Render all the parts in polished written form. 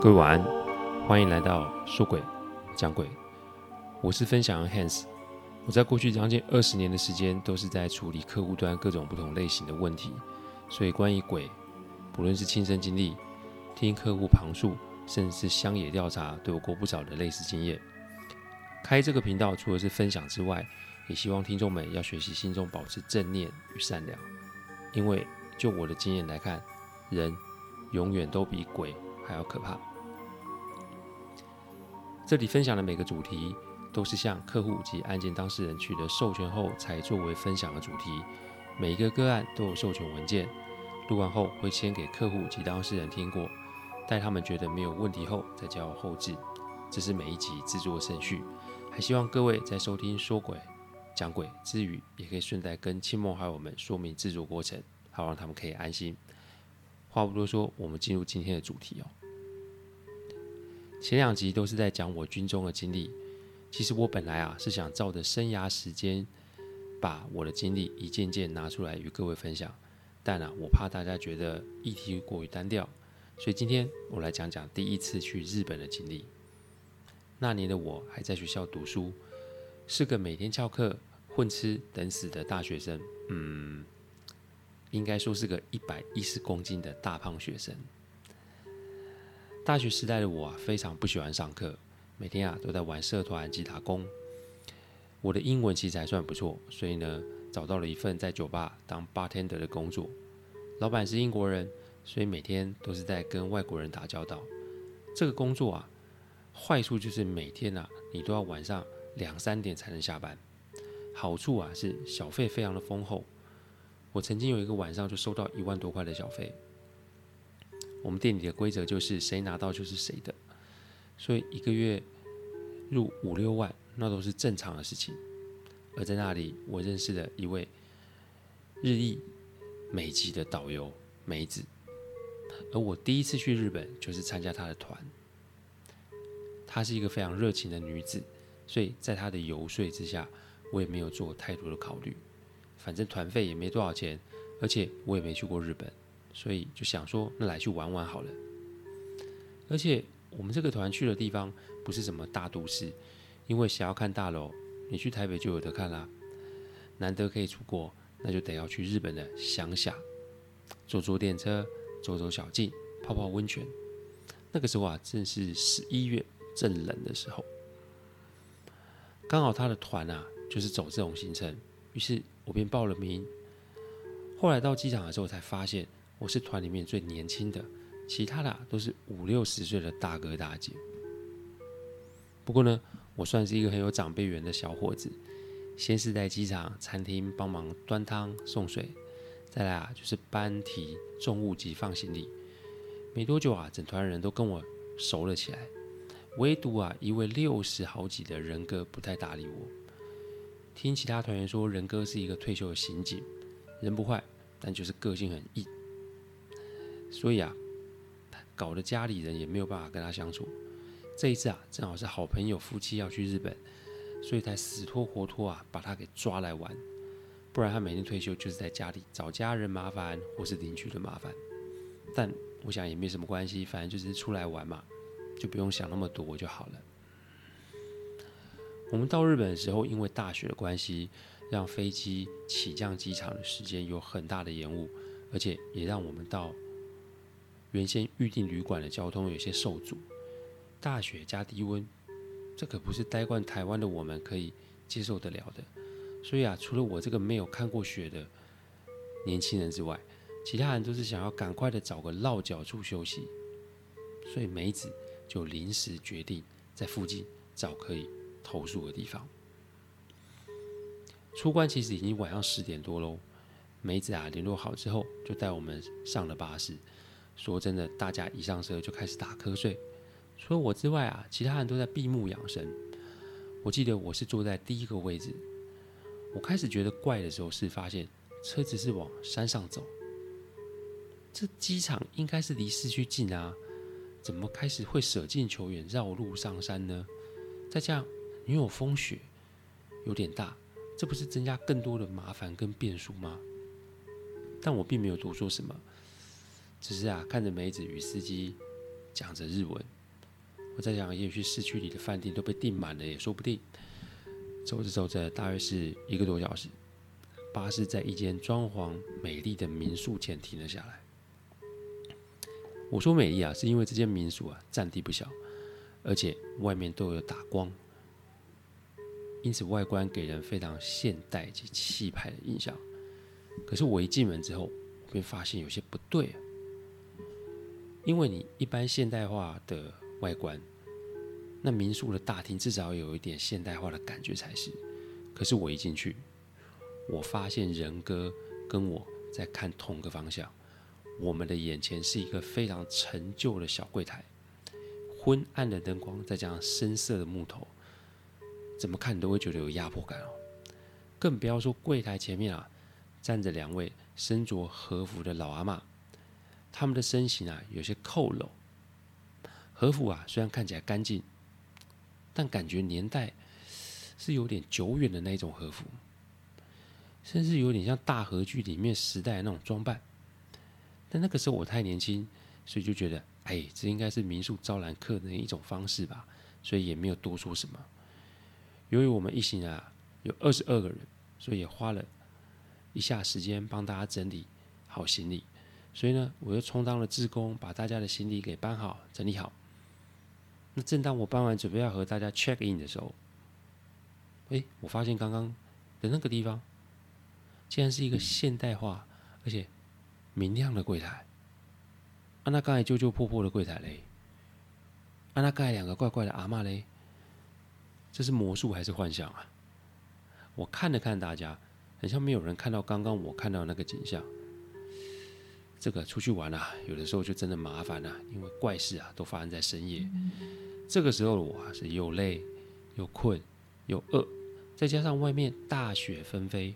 各位晚安，欢迎来到说鬼讲鬼，我是分享人 Hans。 我在过去将近20年的时间都是在处理客户端各种不同类型的问题，所以关于鬼，不论是亲身经历、听客户旁述，甚至是乡野调查，都有过不少的类似经验。开这个频道除了是分享之外，也希望听众们要学习心中保持正念与善良，因为就我的经验来看，人永远都比鬼还要可怕。这里分享的每个主题都是向客户及案件当事人取得授权后才作为分享的主题，每一个个案都有授权文件，录完后会先给客户及当事人听过，待他们觉得没有问题后再交由后制，这是每一集制作的顺序。还希望各位在收听说鬼讲鬼之余，也可以顺带跟亲朋好友们说明制作过程，好让他们可以安心。话不多说，我们进入今天的主题哦。前两集都是在讲我军中的经历，其实我本来是想照着生涯时间，把我的经历一件件拿出来与各位分享，但我怕大家觉得议题过于单调，所以今天我来讲讲第一次去日本的经历。那年的我还在学校读书，是个每天翘课、混吃等死的大学生，应该说是个110公斤的大胖学生。大学时代的我非常不喜欢上课，每天都在玩社团及打工。我的英文其实还算不错，所以找到了一份在酒吧当 bartender 的工作。老板是英国人，所以每天都是在跟外国人打交道。这个工作坏处就是每天你都要晚上2-3点才能下班。好处是小费非常的丰厚，我曾经有一个晚上就收到1万多块的小费。我们店里的规则就是谁拿到就是谁的，所以一个月入5-6万那都是正常的事情。而在那里，我认识了一位日裔美籍的导游梅子，而我第一次去日本就是参加她的团。她是一个非常热情的女子，所以在她的游说之下，我也没有做太多的考虑，反正团费也没多少钱，而且我也没去过日本，所以就想说那来去玩玩好了。而且我们这个团去的地方不是什么大都市，因为想要看大楼，你去台北就有得看啦。难得可以出国，那就得要去日本的乡下，坐坐电车，走走小径，泡泡温泉。那个时候正是11月正冷的时候，刚好他的团就是走这种行程，于是我便报了名。后来到机场的时候才发现，我是团里面最年轻的，其他的都是50-60岁的大哥大姐。不过我算是一个很有长辈缘的小伙子，先是在机场餐厅帮忙端汤送水，再来就是搬提重物及放行李。没多久整团人都跟我熟了起来，唯独一位60好几的人哥不太搭理我。听其他团员说，人哥是一个退休的刑警，人不坏，但就是个性很硬，所以搞得家里人也没有办法跟他相处。这一次正好是好朋友夫妻要去日本，所以才死拖活拖把他给抓来玩，不然他每天退休就是在家里找家人麻烦或是邻居的麻烦。但我想也没什么关系，反正就是出来玩嘛，就不用想那么多就好了。我们到日本的时候，因为大雪的关系，让飞机起降机场的时间有很大的延误，而且也让我们到原先预定旅馆的交通有些受阻。大雪加低温，这可不是待惯台湾的我们可以接受得了的。所以除了我这个没有看过雪的年轻人之外，其他人都是想要赶快的找个落脚处休息，所以梅子就临时决定在附近找可以投宿的地方。出关其实已经晚上10点多咯，梅子联络好之后就带我们上了巴士。说真的，大家一上车就开始打瞌睡，除了我之外其他人都在闭目养神。我记得我是坐在第一个位置，我开始觉得怪的时候是发现车子是往山上走，这机场应该是离市区近怎么开始会舍近求远绕路上山呢？再加上因为有风雪有点大，这不是增加更多的麻烦跟变数吗？但我并没有多说什么，只是看着梅子与司机讲着日文。我在想，也许市区里的饭店都被订满了也说不定。走着走着，大约是1个多小时，巴士在一间装潢美丽的民宿前停了下来。我说美丽是因为这间民宿占地不小，而且外面都有打光，因此外观给人非常现代及气派的印象。可是我一进门之后，我便发现有些不对了，因为你一般现代化的外观，那民宿的大厅至少有一点现代化的感觉才是。可是我一进去，我发现仁哥跟我在看同个方向，我们的眼前是一个非常陈旧的小柜台，昏暗的灯光再加上深色的木头，怎么看你都会觉得有压迫感哦。更不要说柜台前面站着2位身着和服的老阿嬷，他们的身形有些佝偻。和服虽然看起来干净，但感觉年代是有点久远的那种和服，甚至有点像大和剧里面时代的那种装扮。但那个时候我太年轻，所以就觉得这应该是民宿招揽客人的一种方式吧，所以也没有多说什么。由于我们一行有22个人，所以也花了一下时间帮大家整理好行李，所以我又充当了志工，把大家的行李给搬好整理好。那正当我搬完准备要和大家 check in 的时候，我发现刚刚的那个地方竟然是一个现代化而且明亮的柜台。那刚才旧旧破破的柜台嘞，那刚才2个怪怪的阿嬷嘞，这是魔术还是幻想？我看了看大家，很像没有人看到刚刚我看到的那个景象。这个出去玩有的时候就真的麻烦因为怪事都发生在深夜。这个时候的我是又累又困又饿，再加上外面大雪纷飞，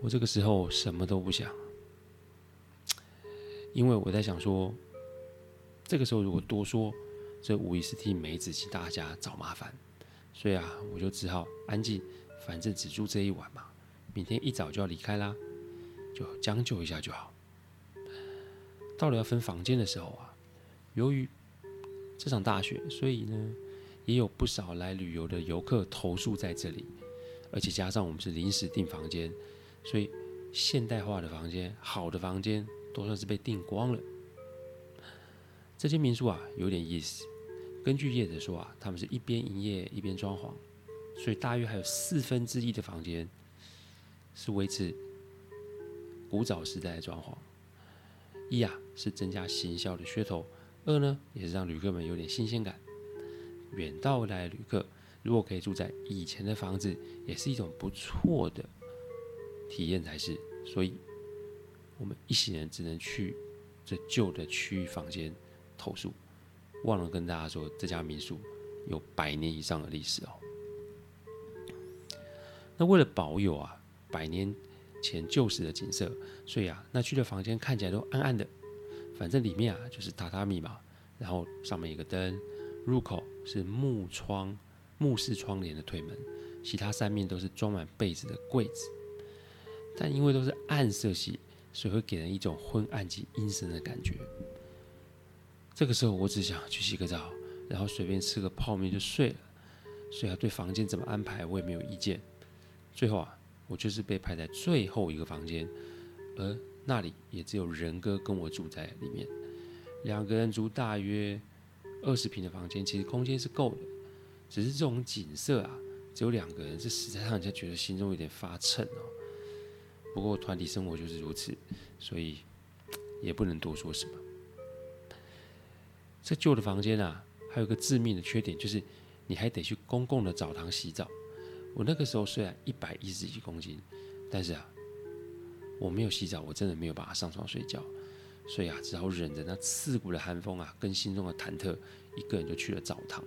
我这个时候什么都不想，因为我在想说，这个时候如果多说，这无疑是替梅子请大家找麻烦，所以我就只好安静，反正只住这一晚嘛，明天一早就要离开啦，就将就一下就好。到了要分房间的时候由于这场大雪，所以也有不少来旅游的游客投宿在这里，而且加上我们是临时订房间，所以现代化的房间、好的房间都算是被订光了。这间民宿有点意思。根据业者说他们是一边营业一边装潢，所以大约还有1/4的房间是维持古早时代的装潢。一是增加行销的噱头，二也是让旅客们有点新鲜感。远道而来的旅客如果可以住在以前的房子，也是一种不错的体验才是。所以我们一行人只能去这旧的区域房间投宿。忘了跟大家说，这家民宿有100年以上的历史哦。那为了保有100年前旧时的景色，所以那区的房间看起来都暗暗的，反正里面就是榻榻米嘛，然后上面一个灯，入口是木式窗帘的推门，其他3面都是装满被子的柜子，但因为都是暗色系，所以会给人一种昏暗及阴森的感觉。这个时候我只想去洗个澡，然后随便吃个泡面就睡了，所以对房间怎么安排我也没有意见。最后我就是被排在最后一个房间，而那里也只有仁哥跟我住在里面。2个人住大约20平的房间，其实空间是够的，只是这种景色只有2个人，这实在让人家觉得心中有点发怵。不过团体生活就是如此，所以也不能多说什么。这旧的房间还有一个致命的缺点，就是你还得去公共的澡堂洗澡。我那个时候虽然110几公斤，但是我没有洗澡，我真的没有办法上床睡觉，所以只好忍着那刺骨的寒风跟心中的忐忑，一个人就去了澡堂。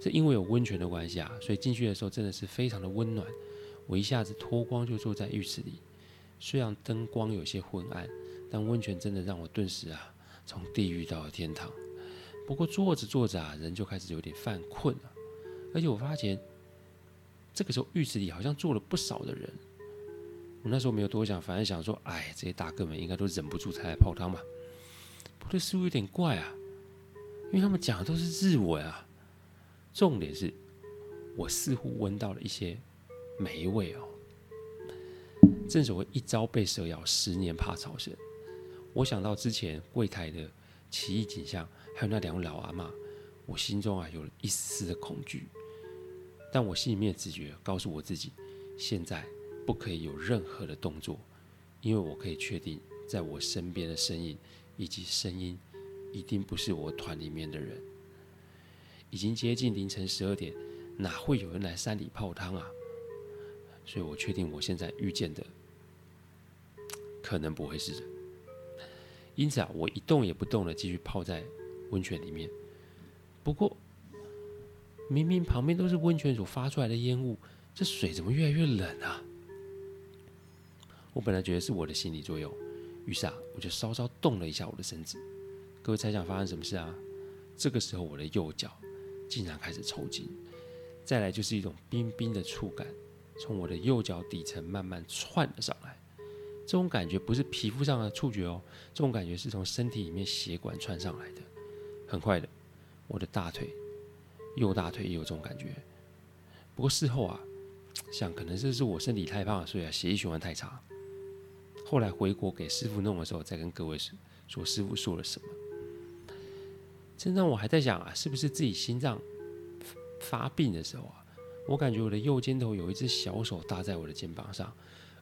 这因为有温泉的关系所以进去的时候真的是非常的温暖。我一下子脱光就坐在浴池里，虽然灯光有些昏暗，但温泉真的让我顿时从地狱到了天堂。不过坐着坐着人就开始有点犯困了，而且我发现这个时候浴池里好像坐了不少的人，我那时候没有多想，反正想说，哎，这些大哥们应该都忍不住才来泡汤吧。不对，似乎有点怪啊，因为他们讲的都是日文啊。重点是，我似乎闻到了一些霉味哦。正所谓一朝被蛇咬，10年怕草绳。我想到之前柜台的奇异景象，还有那两位老阿嬷，我心中啊有了一丝的恐惧。但我心里面的直觉告诉我自己，现在不可以有任何的动作，因为我可以确定，在我身边的身影以及声音，一定不是我团里面的人。已经接近凌晨12点，哪会有人来山里泡汤啊？所以我确定我现在遇见的可能不会是人，因此啊，我一动也不动的继续泡在温泉里面。不过，明明旁边都是温泉所发出来的烟雾，这水怎么越来越冷啊？我本来觉得是我的心理作用，于是啊，我就稍稍动了一下我的身子。各位猜想发生什么事啊？这个时候我的右脚竟然开始抽筋，再来就是一种冰冰的触感，从我的右脚底层慢慢窜了上来。这种感觉不是皮肤上的触觉哦，这种感觉是从身体里面血管窜上来的。很快的，我的大腿，右大腿也有这种感觉。不过事后啊，想可能这是我身体太胖了，所以血液循环太差。后来回国给师傅弄的时候，再跟各位说师傅说了什么。正当我还在想啊，是不是自己心脏发病的时候啊，我感觉我的右肩头有一只小手搭在我的肩膀上，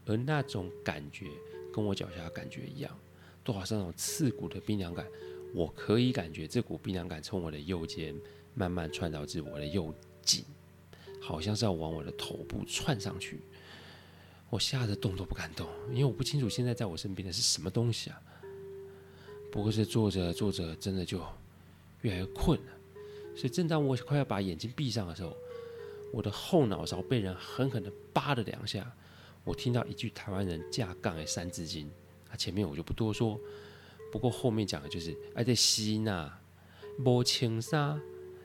而那种感觉跟我脚下的感觉一样，都好像那种刺骨的冰凉感。我可以感觉这股冰凉感从我的右肩慢慢传导至我的右颈，好像是要往我的头部窜上去。我吓得动都不敢动，因为我不清楚现在在我身边的是什么东西啊。不过是坐着坐着，真的就越来越困了。所以正当我快要把眼睛闭上的时候，我的后脑勺被人狠狠的扒了2下，我听到一句台湾人架杠的三字经，前面我就不多说，不过后面讲的就是哎，这死哪，无穿衫，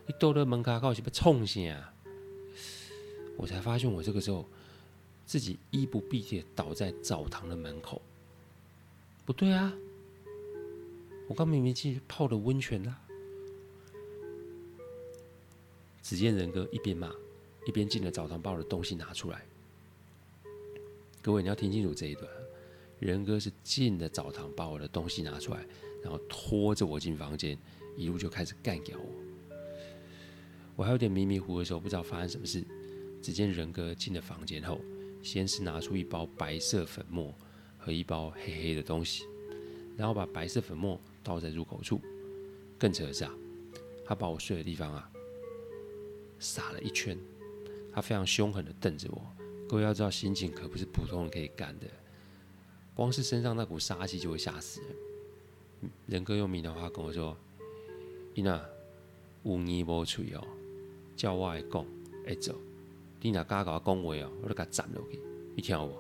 你倒在门口是要创啥？我才发现我这个时候自己衣不蔽体倒在澡堂的门口。不对啊，我刚明明进去泡了温泉啦！只见仁哥一边骂，一边进了澡堂，把我的东西拿出来。各位，你要听清楚这一段，仁哥是进了澡堂，把我的东西拿出来，然后拖着我进房间，一路就开始干掉我。我还有点迷迷糊的时候，不知道发生什么事。只见仁哥进了房间后，先是拿出一包白色粉末和一包黑黑的东西，然后把白色粉末倒在入口处。更扯的是啊，他把我睡的地方啊撒了一圈，他非常凶狠的瞪着我。各位要知道，心情可不是普通人可以干的，光是身上那股杀气就会吓死人。仁哥用闽南话跟我说：“伊呐有耳无嘴哦，叫我来讲会做，你若敢甲我讲话哦，我就甲斩落去，你听有无？”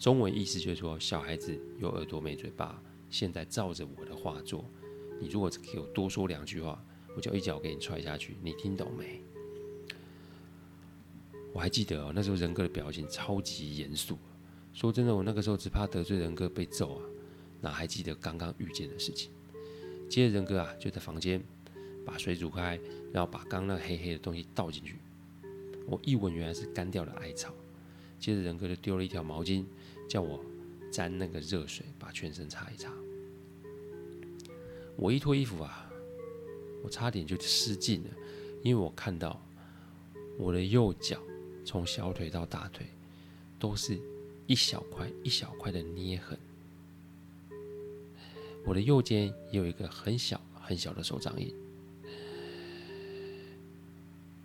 中文意思就是说，小孩子有耳朵没嘴巴，现在照着我的话做，你如果给我多说2句话，我就一脚给你踹下去，你听懂没？我还记得哦，那时候仁哥的表情超级严肃。说真的，我那个时候只怕得罪仁哥被揍啊，哪还记得刚刚遇见的事情？接着仁哥啊就在房间把水煮开，然后把刚那黑黑的东西倒进去。我一闻原来是干掉的艾草。接着仁哥就丢了一条毛巾，叫我沾那个热水把全身擦一擦。我一脱衣服啊，我差点就失禁了，因为我看到我的右脚从小腿到大腿都是一小块一小块的捏痕，我的右肩也有一个很小很小的手掌印。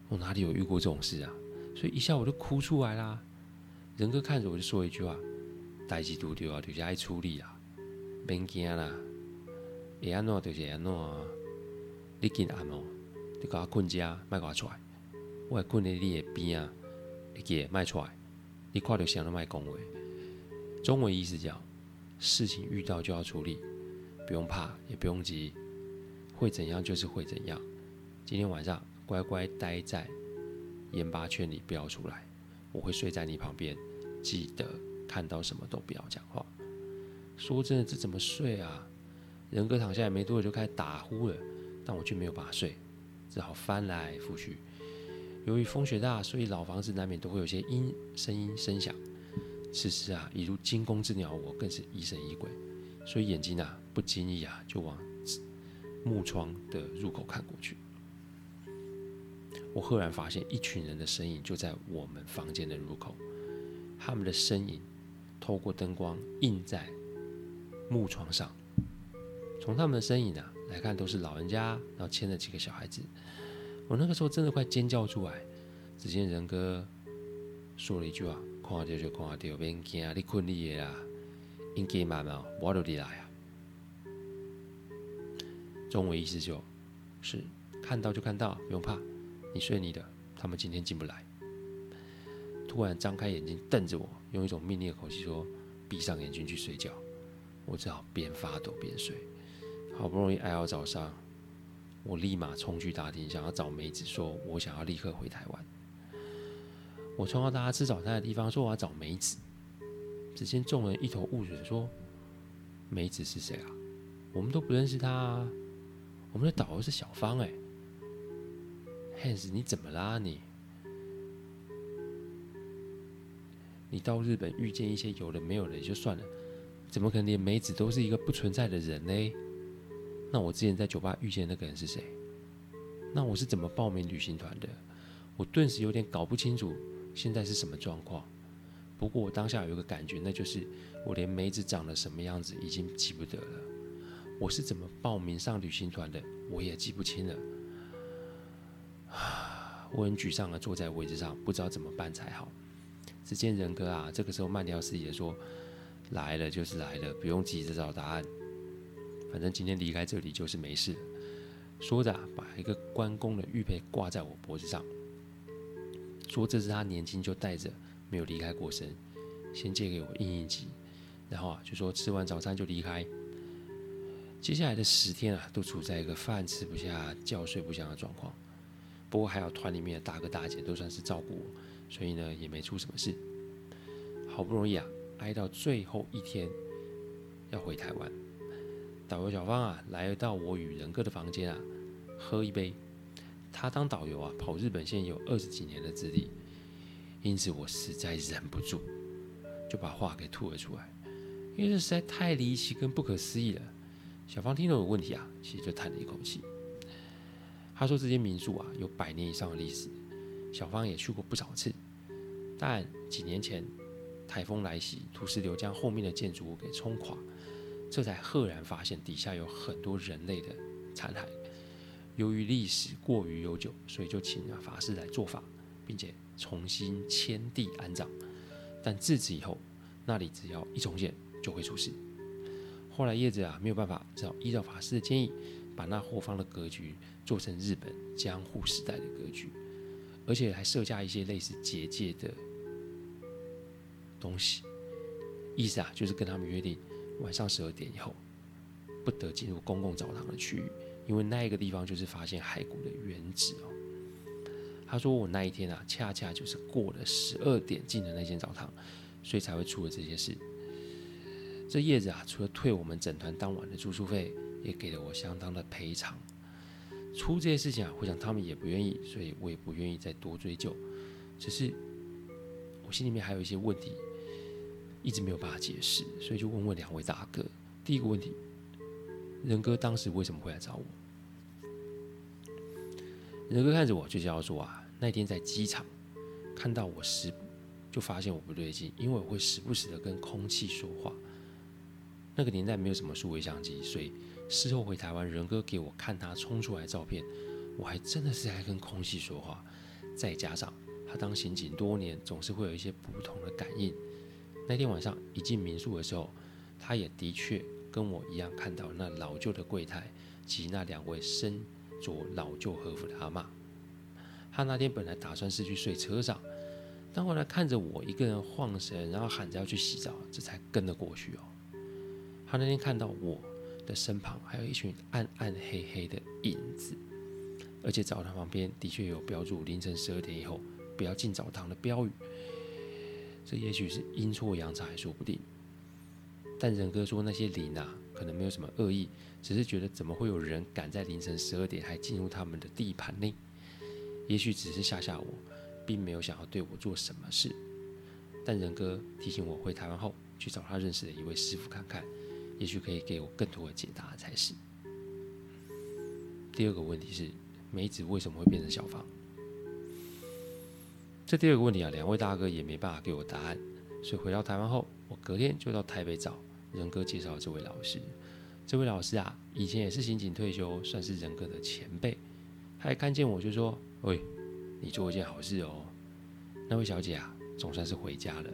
我哪里有遇过这种事啊？所以一下我就哭出来啦。仁哥看着我就说一句话：“代志拄着啊，就是爱处理啊，免惊啦，会安怎就是会安怎啊。你今暗哦，你甲我困觉，莫甲我出来。我会困在你的边啊，你记莫出来。你看到啥都莫讲话。”中文意思叫：事情遇到就要处理，不用怕，也不用急，会怎样就是会怎样。今天晚上乖乖待在盐巴圈里，不要出来。我会睡在你旁边，记得看到什么都不要讲话。说真的，这怎么睡啊？人哥躺下来没多久就开始打呼了，但我却没有把他睡，只好翻来覆去。由于风雪大，所以老房子难免都会有些声音声响。此时啊，已如惊弓之鸟，我更是疑神疑鬼，所以眼睛啊不经意啊就往木窗的入口看过去。我赫然发现一群人的身影就在我们房间的入口，他们的身影透过灯光映在木窗上。从他们的身影啊来看，都是老人家，然后牵着几个小孩子。我那个时候真的快尖叫出来，只见仁哥说了一句话。看到就看到，别怕，你困你的啦，应该慢慢，我就进来啊。中文意思就是看到就看到，不用怕，你睡你的，他们今天进不来。突然张开眼睛瞪着我，用一种命令的口气说：“闭上眼睛去睡觉。”我只好边发抖边睡。好不容易挨到早上，我立马冲去大厅，想要找梅子，说我想要立刻回台湾。我冲到大家吃早餐的地方，说我要找梅子。只见众人一头雾水，说：“梅子是谁啊？我们都不认识他啊！我们的导游是小芳哎、欸、，Hans 你怎么啦你？你到日本遇见一些有的没有的也就算了，怎么可能连梅子都是一个不存在的人呢？那我之前在酒吧遇见的那个人是谁？那我是怎么报名旅行团的？我顿时有点搞不清楚。”现在是什么状况？不过我当下有一个感觉，那就是我连梅子长得什么样子已经记不得了，我是怎么报名上旅行团的，我也记不清了。我很沮丧的坐在位置上，不知道怎么办才好。只见仁哥啊，这个时候慢条斯理的说：“来了就是来了，不用急着找答案，反正今天离开这里就是没事了。”说着啊，把一个关公的玉佩挂在我脖子上。说这是他年轻就带着，没有离开过身，先借给我应应急，然后啊就说吃完早餐就离开。接下来的10天啊，都处在一个饭吃不下、觉睡不香的状况。不过还好团里面的大哥大姐都算是照顾我，所以呢也没出什么事。好不容易啊，挨到最后一天要回台湾，导游小芳啊来到我与仁哥的房间啊，喝一杯。他当导游啊，跑日本线有20几年的资历，因此我实在忍不住就把话给吐了出来，因为这实在太离奇跟不可思议了。小芳听懂有问题啊，其实就叹了一口气。他说这间民宿啊有100年以上的历史，小芳也去过不少次，但几年前台风来袭，土石流将后面的建筑物给冲垮，这才赫然发现底下有很多人类的残骸。由于历史过于悠久，所以就请了法师来做法，并且重新迁地安葬。但自此以后，那里只要一重建就会出事。后来叶子啊没有办法，只好依照法师的建议，把那后方的格局做成日本江户时代的格局，而且还设下一些类似结界的东西。意思啊就是跟他们约定，晚上12点以后不得进入公共澡堂的区域。因为那一个地方就是发现骸骨的原址哦。他说我那一天啊，恰恰就是过了12点进了那间澡堂，所以才会出了这些事。这叶子啊，除了退我们整团当晚的住宿费，也给了我相当的赔偿。出这些事情啊，我想他们也不愿意，所以我也不愿意再多追究。只是我心里面还有一些问题，一直没有办法解释，所以就问问两位大哥。第一个问题。仁哥当时为什么会来找我？仁哥看着我就笑说啊，那天在机场看到我时就发现我不对劲，因为我会时不时的跟空气说话。那个年代没有什么数位相机，所以事后回台湾，仁哥给我看他冲出来的照片，我还真的是在跟空气说话。再加上他当刑警多年，总是会有一些不同的感应。那天晚上一进民宿的时候，他也的确跟我一样看到那老旧的柜台及那2位身着老旧和服的阿嬤。他那天本来打算是去睡车上，但后来看着我一个人晃神，然后喊着要去洗澡，这才跟了过去哦。他那天看到我的身旁还有一群暗暗黑黑的影子，而且澡堂旁边的确有标注凌晨12点以后不要进澡堂的标语。这也许是阴错阳差还说不定。但仁哥说那些灵啊，可能没有什么恶意，只是觉得怎么会有人敢在凌晨12点还进入他们的地盘呢？也许只是吓吓我，并没有想要对我做什么事。但仁哥提醒我回台湾后去找他认识的一位师傅看看，也许可以给我更多的解答才是。第二个问题是，梅子为什么会变成小芳？这第二个问题啊，两位大哥也没办法给我答案，所以回到台湾后，我隔天就到台北找仁哥介绍这位老师。这位老师啊，以前也是刑警退休，算是仁哥的前辈。他一看见我就说：“喂，你做一件好事哦。”那位小姐啊，总算是回家了。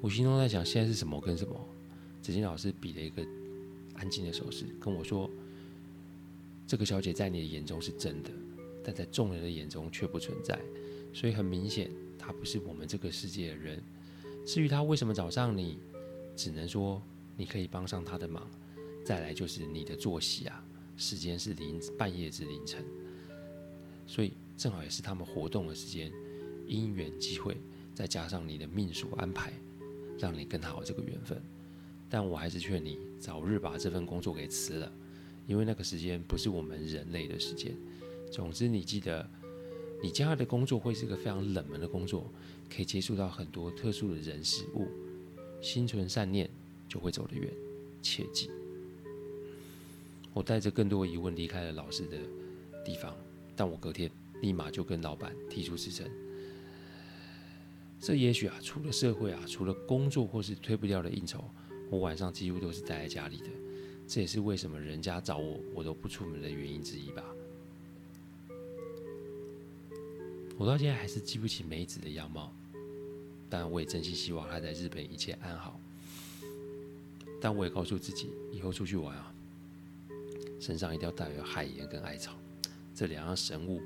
我心中在想，现在是什么跟什么？只见老师比了一个安静的手势，跟我说：“这个小姐在你的眼中是真的，但在众人的眼中却不存在，所以很明显，她不是我们这个世界的人。至于她为什么找上你，只能说你可以帮上她的忙。再来就是你的作息啊，时间是半夜至凌晨，所以正好也是他们活动的时间，因缘际会，再加上你的命数安排，让你跟她有这个缘分。但我还是劝你早日把这份工作给辞了，因为那个时间不是我们人类的时间。”总之，你记得，你将来的工作会是一个非常冷门的工作，可以接触到很多特殊的人事物。心存善念，就会走得远，切记。我带着更多疑问离开了老师的地方，但我隔天立马就跟老板提出辞呈。这也许啊，出了社会啊，除了工作或是推不掉的应酬，我晚上几乎都是待在家里的。这也是为什么人家找我，我都不出门的原因之一吧。我到现在还是记不起梅子的样貌，但我也真心希望她在日本一切安好。但我也告诉自己，以后出去玩啊，身上一定要带有海盐跟艾草这两样神物，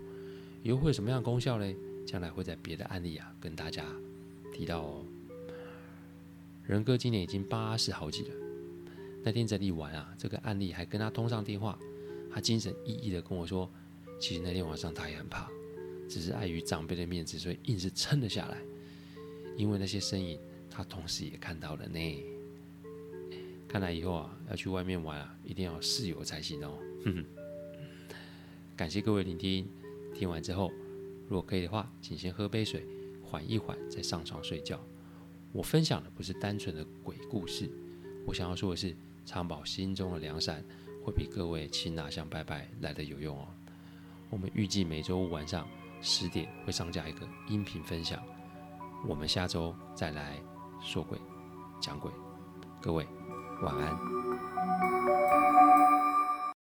以后会有什么样的功效呢？将来会在别的案例啊跟大家提到哦。仁哥今年已经80好几了，那天整理完啊，这个案例还跟他通上电话，他精神奕奕的跟我说，其实那天晚上他也很怕。只是碍于长辈的面子，所以硬是撑了下来。因为那些身影，他同时也看到了呢。看来以后啊，要去外面玩啊，一定要有室友才行哦。感谢各位聆听，听完之后，如果可以的话，请先喝杯水，缓一缓，再上床睡觉。我分享的不是单纯的鬼故事，我想要说的是，常保心中的良善，会比各位亲哪像拜拜来得有用哦。我们预计每周五晚上10点会上架一个音频分享，我们下周再来说鬼讲鬼，各位晚安。